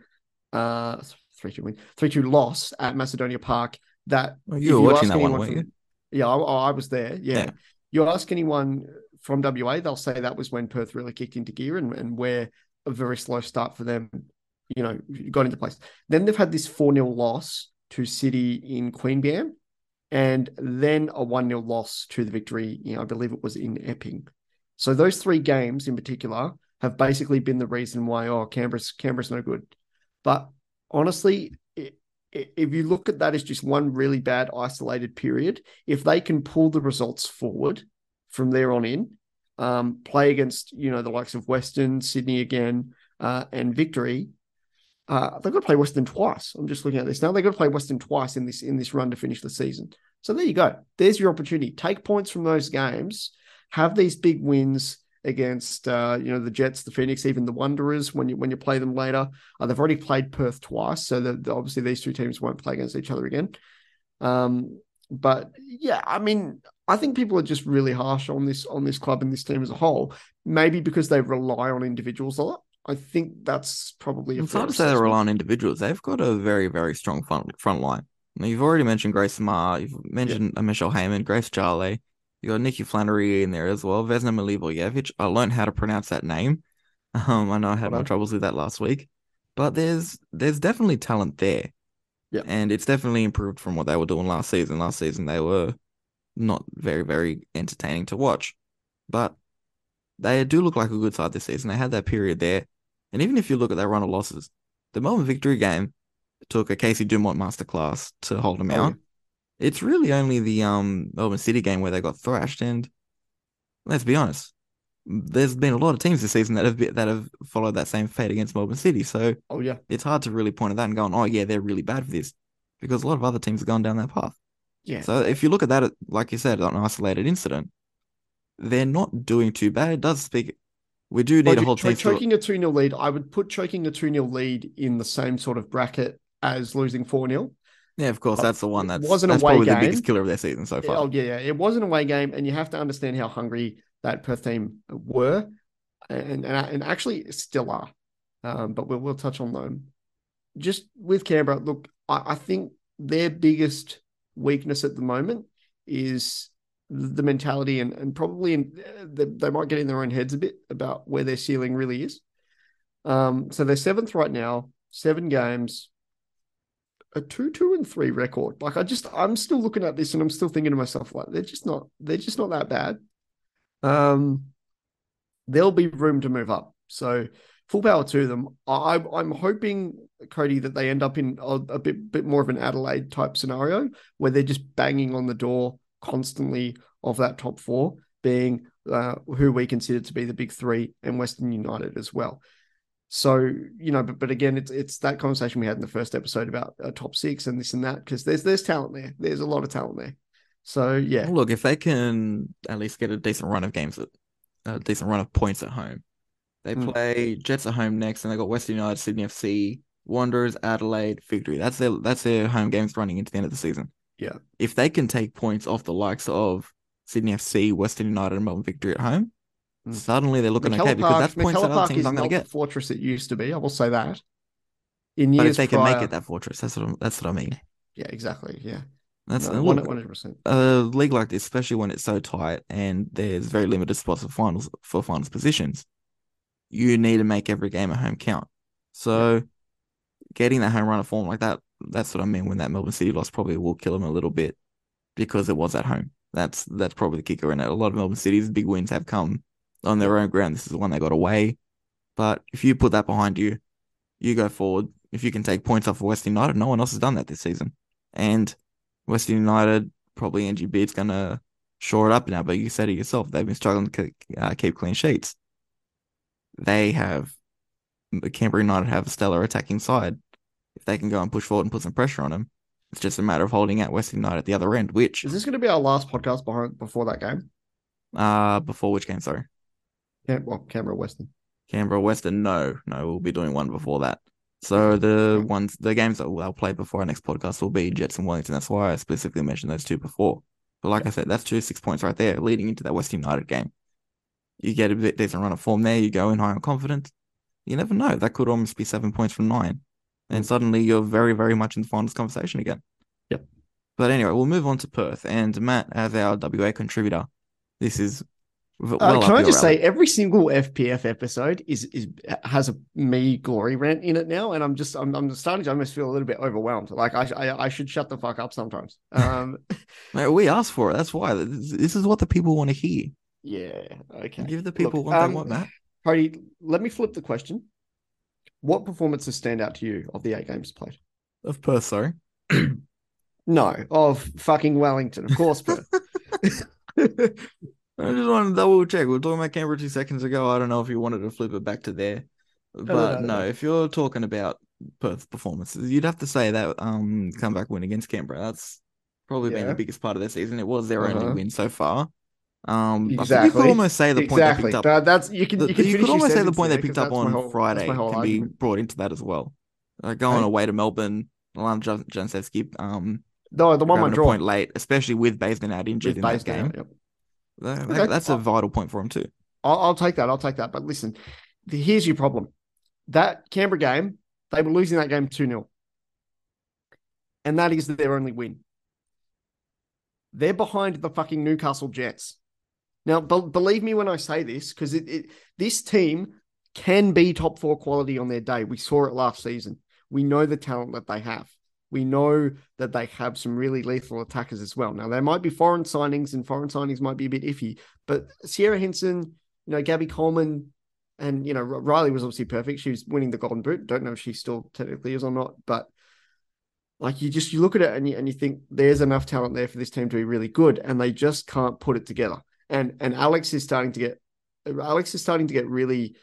uh, three two win, three two loss at Macedonia Park. That well, you were you watching that one, weren't from, you? Yeah, I, I was there. Yeah. yeah. You ask anyone from W A, they'll say that was when Perth really kicked into gear and, and where a very slow start for them, you know, got into place. Then they've had this four nil loss to City in Queanbeyan, and then a one nil loss to the Victory, you know, I believe it was in Epping. So those three games in particular have basically been the reason why, oh, Canberra's, Canberra's no good. But honestly, it, it, if you look at that as just one really bad isolated period, if they can pull the results forward from there on in, um, play against, you know, the likes of Western, Sydney again, uh, and Victory, uh, they've got to play Western twice. I'm just looking at this now. They've got to play Western twice in this in this run to finish the season. So there you go. There's your opportunity. Take points from those games. Have these big wins against, uh, you know, the Jets, the Phoenix, even the Wanderers when you when you play them later. Uh, they've already played Perth twice, so that obviously these two teams won't play against each other again. Um, but yeah, I mean, I think people are just really harsh on this on this club and this team as a whole. Maybe because they rely on individuals a lot. I think that's probably. A it's hard to say they rely on individuals. They've got a very very strong front front line. Now, you've already mentioned Grace Samar. You've mentioned yeah. Michelle Hayman, Grace Jarley. You got Nikki Flannery in there as well. Vesna Milivojevic. I learned how to pronounce that name. Um, I know I had my troubles with that last week, but there's there's definitely talent there. Yeah, and it's definitely improved from what they were doing last season. Last season they were not very very entertaining to watch, but they do look like a good side this season. They had that period there, and even if you look at their run of losses, the Melbourne Victory game took a Casey Dumont masterclass to hold them oh, out. Yeah. It's really only the um, Melbourne City game where they got thrashed, and let's be honest, there's been a lot of teams this season that have been, that have followed that same fate against Melbourne City. So oh, yeah. it's hard to really point at that and go, oh, yeah, they're really bad for this, because a lot of other teams have gone down that path. Yeah. So if you look at that, like you said, an isolated incident, they're not doing too bad. It does speak... We do need well, a whole team. Choking a two nil lead, I would put choking a two nil lead in the same sort of bracket as losing four nil. Yeah, of course, but that's the one that's, wasn't that's away probably game. The biggest killer of their season so far. Oh, yeah, yeah, it was an away game, and you have to understand how hungry that Perth team were, and and, and actually still are. Um, but we'll, we'll touch on them. Just with Canberra, look, I, I think their biggest weakness at the moment is the mentality, and, and probably in, they, they might get in their own heads a bit about where their ceiling really is. Um, so they're seventh right now, seven games, a two, two and three record. Like I just, I'm still looking at this and I'm still thinking to myself, like, they're just not, they're just not that bad. Um, there'll be room to move up. So full power to them. I, I'm hoping, Cody, that they end up in a, a bit, bit more of an Adelaide type scenario where they're just banging on the door constantly of that top four, being uh, who we consider to be the big three and Western United as well. So, you know, but, but again, it's it's that conversation we had in the first episode about uh, top six and this and that, because there's there's talent there. There's a lot of talent there. So, yeah. Well, look, if they can at least get a decent run of games, at, a decent run of points at home. They play mm. Jets at home next, and they got Western United, Sydney F C, Wanderers, Adelaide, Victory. That's their, that's their home games running into the end of the season. Yeah. If they can take points off the likes of Sydney F C, Western United, and Melbourne Victory at home, mm. suddenly they're looking McKellar okay because Park, that's points McKellar that other Park teams aren't going to get. Fortress it used to be, I will say that. In years but if they prior... can make it that fortress, that's what I'm, that's what I mean. Yeah, exactly. Yeah, that's no, look, one hundred percent. A league like this, especially when it's so tight and there's very limited spots for finals for finals positions, you need to make every game at home count. So, yeah. Getting that home run of form like that. That's what I mean when that Melbourne City loss probably will kill them a little bit because it was at home. That's that's probably the kicker in it. A lot of Melbourne City's big wins have come on their own ground. This is the one they got away. But if you put that behind you, you go forward. If you can take points off of Western United, no one else has done that this season. And Western United, probably Angie Beard's going to shore it up now, but you said it yourself. They've been struggling to uh, keep clean sheets. They have... Canberra United have a stellar attacking side. If they can go and push forward and put some pressure on them, it's just a matter of holding out Western United at the other end, which... Is this going to be our last podcast behind, before that game? Uh, before which game, sorry? Cam- well, Canberra Western. Canberra Western, no. No, we'll be doing one before that. So the ones, the games that I'll play before our next podcast will be Jets and Wellington. That's why I specifically mentioned those two before. But like yeah. I said, that's two six points right there leading into that Western United game. you get a bit decent run of form there, you go in high on confidence. You never know. That could almost be seven points from nine. And suddenly you're very, very much in the finals conversation again. Yep. But anyway, we'll move on to Perth. And Matt, as our W A contributor, this is... Well uh, can I just alley. say, every single F P F episode is is has a me glory rant in it now, and I'm just I'm I'm starting to almost feel a little bit overwhelmed. Like I I, I should shut the fuck up sometimes. Um, Mate, we asked for it. That's why this is what the people want to hear. Yeah. Okay. Give the people Look, what um, they want, Matt. Cody, let me flip the question. What performances stand out to you of the eight games played? Of Perth, sorry. No, of fucking Wellington, of course, Perth. I just want to double check. We were talking about Canberra two seconds ago. I don't know if you wanted to flip it back to there. But no, no, no, no. If you're talking about Perth's performances, you'd have to say that um, comeback win against Canberra. That's probably yeah. been the biggest part of their season. It was their uh-huh. only win so far. Um, exactly. I think you could almost say the exactly. point they picked up. That, that's, you can, you can the, you could almost say the point there, they picked up on whole, Friday can argument. be brought into that as well. Uh, going hey. away to Melbourne, Alan Jansevsky, um No, the one I draw. point late, especially with Baisden out injured with in Baisden, that game. Yep. That, okay. That's a vital point for him too. I'll, I'll take that. I'll take that. But listen, the, here's your problem. That Canberra game, they were losing that game two nil. And that is their only win. They're behind the fucking Newcastle Jets. Now, be- believe me when I say this, because it, it, this team can be top four quality on their day. We saw it last season. We know the talent that they have. We know that they have some really lethal attackers as well. Now, they might be foreign signings, and foreign signings might be a bit iffy, but Sierra Henson, you know, Gabby Coleman, and, you know, Riley was obviously perfect. She was winning the Golden Boot. Don't know if she still technically is or not, but like you just, you look at it and you, and you think there's enough talent there for this team to be really good, and they just can't put it together. And, and Alex is starting to get, Alex is starting to get really,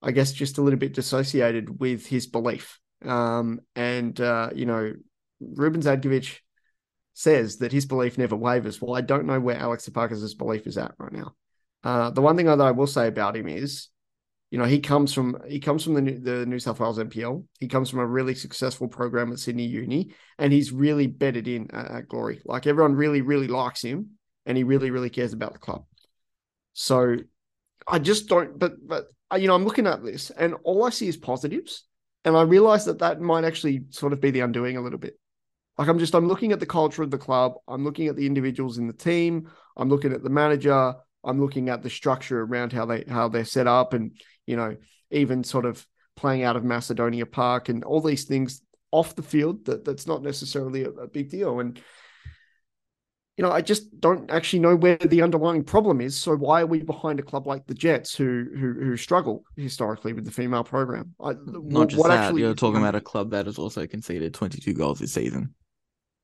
I guess, just a little bit dissociated with his belief. Um, and, uh, you know, Ruben Zadkovic says that his belief never wavers. Well, I don't know where Alex Tepakis's belief is at right now. Uh, the one thing that I will say about him is, you know, he comes from, he comes from the New, the New South Wales N P L. He comes from a really successful program at Sydney Uni, and he's really bedded in at, at Glory. Like everyone really, really likes him, and he really, really cares about the club. So I just don't, but, but, you know, I'm looking at this and all I see is positives. And I realized that that might actually sort of be the undoing a little bit. Like I'm just, I'm looking at the culture of the club. I'm looking at the individuals in the team. I'm looking at the manager. I'm looking at the structure around how they, how they're set up and, you know, even sort of playing out of Macedonia Park and all these things off the field that that's not necessarily a, a big deal. And, you know, I just don't actually know where the underlying problem is. So why are we behind a club like the Jets, who who, who struggle historically with the female program? I, Not just what that, actually you're talking about a club that has also conceded twenty-two goals this season.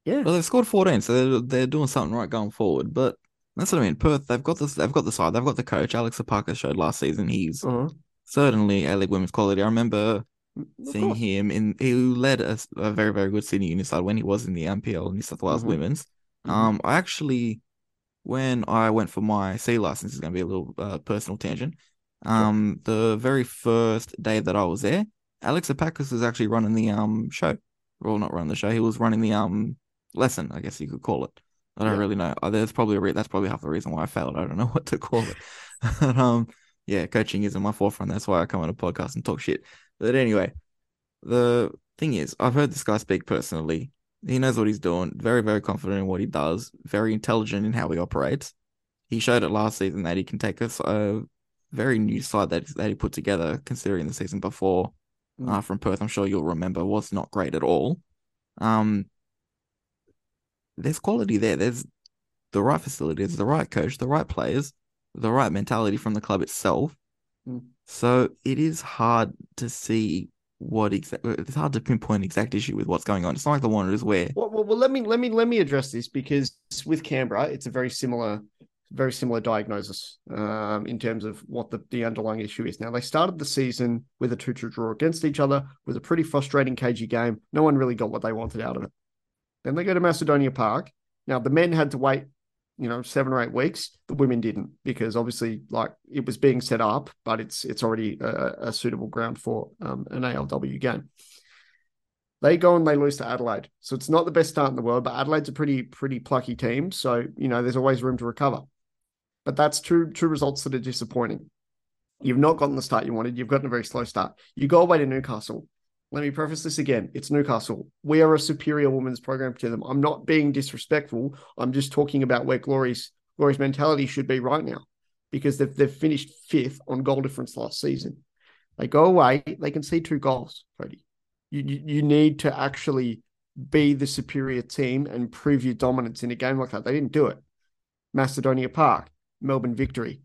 Yeah, well, they've scored fourteen, so they're, they're doing something right going forward. But that's what I mean. Perth, they've got this, they've got the side, they've got the coach. Alex Tepakis showed last season he's uh-huh. certainly A-League women's quality. I remember of seeing course. him in. He led a, a very very good Sydney Uni side when he was in the N P L New South Wales uh-huh. women's. Um, I actually, when I went for my C license, is going to be a little uh, personal tangent. Um, yeah. The very first day that I was there, Alex Tepakis was actually running the um show, well, not running the show. He was running the um lesson, I guess you could call it. I don't yeah. really know. There's probably a re- that's probably half the reason why I failed. I don't know what to call it. But, um, yeah, coaching is in my forefront. That's why I come on a podcast and talk shit. But anyway, the thing is, I've heard this guy speak personally. He knows what he's doing. Very, very confident in what he does. Very intelligent in how he operates. He showed it last season that he can take us a very new side that, that he put together, considering the season before mm. uh, from Perth. I'm sure you'll remember was not great at all. Um, there's quality there. There's the right facilities, the right coach, the right players, the right mentality from the club itself. Mm. So it is hard to see. What exactly? It's hard to pinpoint exact issue with what's going on. It's not like the Wanderers where. Well, well, well, let me let me let me address this because with Canberra, it's a very similar, very similar diagnosis um, in terms of what the, the underlying issue is. Now they started the season with a two-two draw against each other, with a pretty frustrating, cagey game. No one really got what they wanted out of it. Then they go to Macedonia Park. Now the men had to wait, you know, seven or eight weeks. The women didn't because obviously, like it was being set up, but it's it's already a, a suitable ground for um, an A F L W game. They go and they lose to Adelaide, so it's not the best start in the world. But Adelaide's a pretty pretty plucky team, so you know there's always room to recover. But that's two two results that are disappointing. You've not gotten the start you wanted. You've gotten a very slow start. You go away to Newcastle. Let me preface this again. It's Newcastle. We are a superior women's program to them. I'm not being disrespectful. I'm just talking about where Glory's, Glory's mentality should be right now, because they've, they've finished fifth on goal difference last season. They go away. They can see two goals, Cody. You, you, you need to actually be the superior team and prove your dominance in a game like that. They didn't do it. Macedonia Park, Melbourne Victory.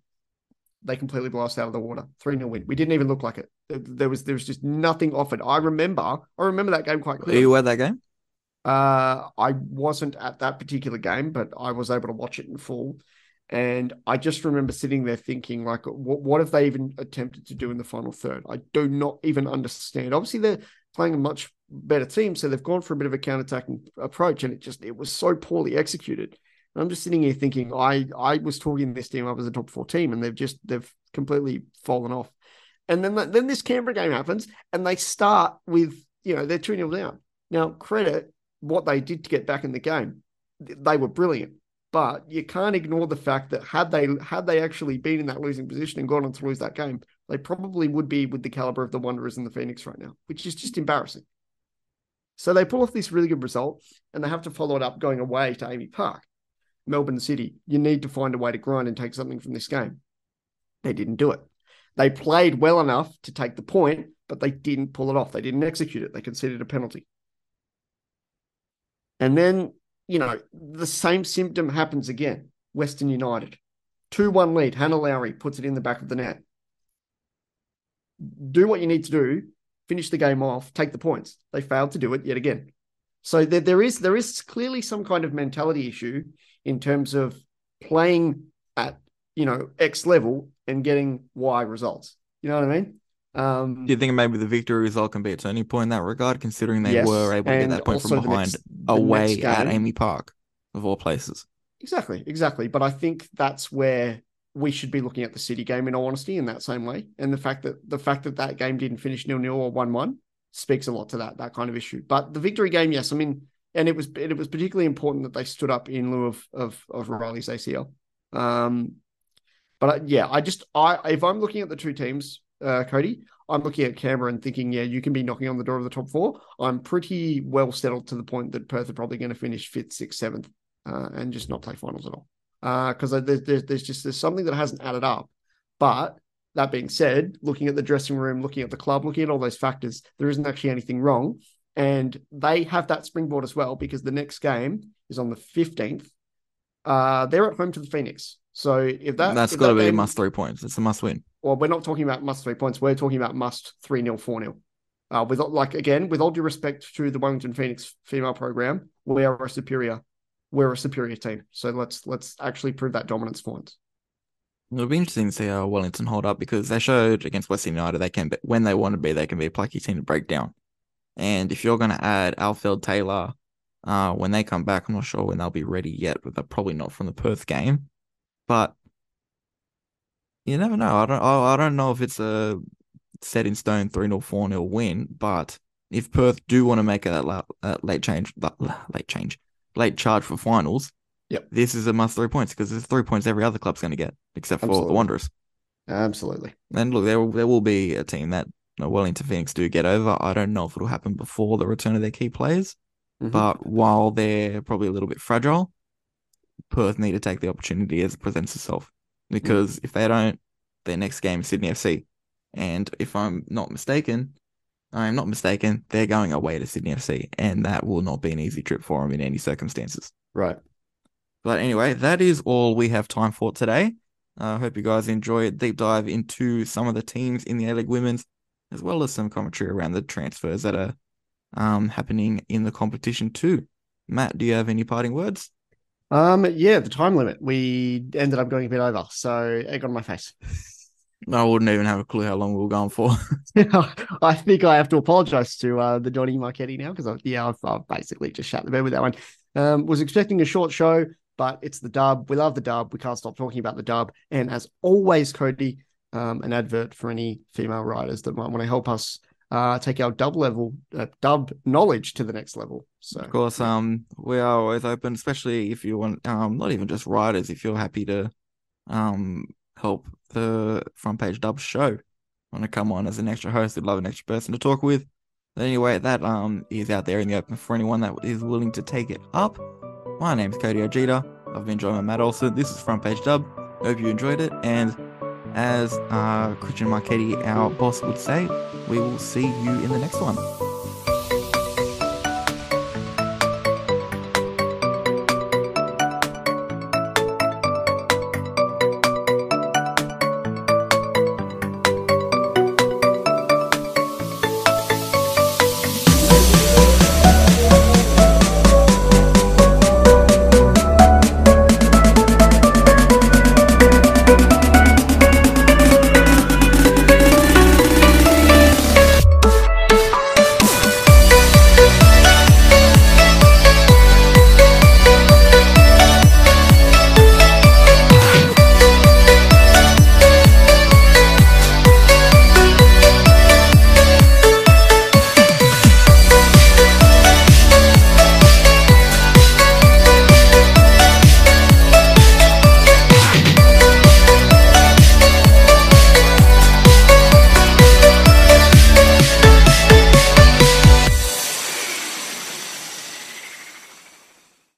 They completely blow us out of the water. three nil win. We didn't even look like it. There was there was just nothing offered. I remember I remember that game quite clearly. Were you at that game? Uh, I wasn't at that particular game, but I was able to watch it in full. And I just remember sitting there thinking, like, what, what have they even attempted to do in the final third? I do not even understand. Obviously, they're playing a much better team, so they've gone for a bit of a counter-attacking approach, and it just it was so poorly executed. I'm just sitting here thinking, I, I was talking this team up as a top four team, and they've just they've completely fallen off. And then then this Canberra game happens, and they start with, you know, they're two nil down. Now, credit what they did to get back in the game. They were brilliant, but you can't ignore the fact that had they had they actually been in that losing position and gone on to lose that game, they probably would be with the caliber of the Wanderers and the Phoenix right now, which is just embarrassing. So they pull off this really good result, and they have to follow it up going away to Amy Park. Melbourne City, you need to find a way to grind and take something from this game. They didn't do it. They played well enough to take the point, but they didn't pull it off. They didn't execute it. They conceded a penalty. And then, you know, the same symptom happens again. Western United. two one lead. Hannah Lowry puts it in the back of the net. Do what you need to do. Finish the game off. Take the points. They failed to do it yet again. So there, there is there is clearly some kind of mentality issue in terms of playing at, you know, X level and getting Y results. You know what I mean? Um, Do you think maybe the victory result can be its only point in that regard, considering they yes, were able to get that point from behind next, away at Amy Park, of all places? Exactly, exactly. But I think that's where we should be looking at the City game, in all honesty, in that same way. And the fact that the fact that that game didn't finish nil nil or one one speaks a lot to that that kind of issue. But the victory game, yes, I mean, and it was it was particularly important that they stood up in lieu of of, of Riley's A C L. Um, but I, yeah, I just I if I'm looking at the two teams, uh, Cody, I'm looking at Canberra and thinking, yeah, you can be knocking on the door of the top four. I'm pretty well settled to the point that Perth are probably going to finish fifth, sixth, seventh, uh, and just not play finals at all, because uh, there's, there's there's just there's something that hasn't added up. But that being said, looking at the dressing room, looking at the club, looking at all those factors, there isn't actually anything wrong. And they have that springboard as well, because the next game is on the fifteenth. Uh, they're at home to the Phoenix. So if that... That's got to that be a must three points. It's a must win. Well, we're not talking about must three points. We're talking about must three nil, four nil. Uh, with, like, again, with all due respect to the Wellington Phoenix female program, we are a superior, we're a superior team. So let's let's actually prove that dominance for once. It'll be interesting to see how Wellington hold up, because they showed against Western United they can be, when they want to be, they can be a plucky team to break down. And if you're going to add Alfield Taylor, uh, when they come back, I'm not sure when they'll be ready yet, but they're probably not from the Perth game. But you never know. I don't. I don't know if it's a set in stone three nil, four nil win. But if Perth do want to make it that, la- that late change, that late change, late charge for finals. Yep. This is a must three points, because there's three points every other club's going to get, except for Absolutely. the Wanderers. Absolutely. And look, there, there will be a team that Wellington Phoenix do get over. I don't know if it'll happen before the return of their key players, mm-hmm. but while they're probably a little bit fragile, Perth need to take the opportunity as it presents itself, because mm-hmm. if they don't, their next game is Sydney F C. And if I'm not mistaken, I'm not mistaken, they're going away to Sydney F C, and that will not be an easy trip for them in any circumstances. Right. But anyway, that is all we have time for today. I uh, hope you guys enjoyed a deep dive into some of the teams in the A-League Women's, as well as some commentary around the transfers that are um, happening in the competition too. Matt, do you have any parting words? Um, yeah, the time limit. We ended up going a bit over, so egg on my face. I wouldn't even have a clue how long we were going for. I think I have to apologise to uh, the Donny Marchetti now, because yeah, I've, I've basically just shut the bed with that one. Um, was expecting a short show, but it's the dub. We love the dub. We can't stop talking about the dub. And as always, Cody, um, an advert for any female writers that might want to help us uh, take our dub level, uh, dub knowledge to the next level. So, of course, um, we are always open, especially if you want, um, not even just writers, if you're happy to um, help the Front Page Dubs show. Want to come on as an extra host? We'd love an extra person to talk with. But anyway, that um is out there in the open for anyone that is willing to take it up. My name's Cody Ojeda. I've been joined by Matt Olsen. This is Front Page Dub. Hope you enjoyed it. And as uh, Christian Marchetti, our boss, would say, we will see you in the next one.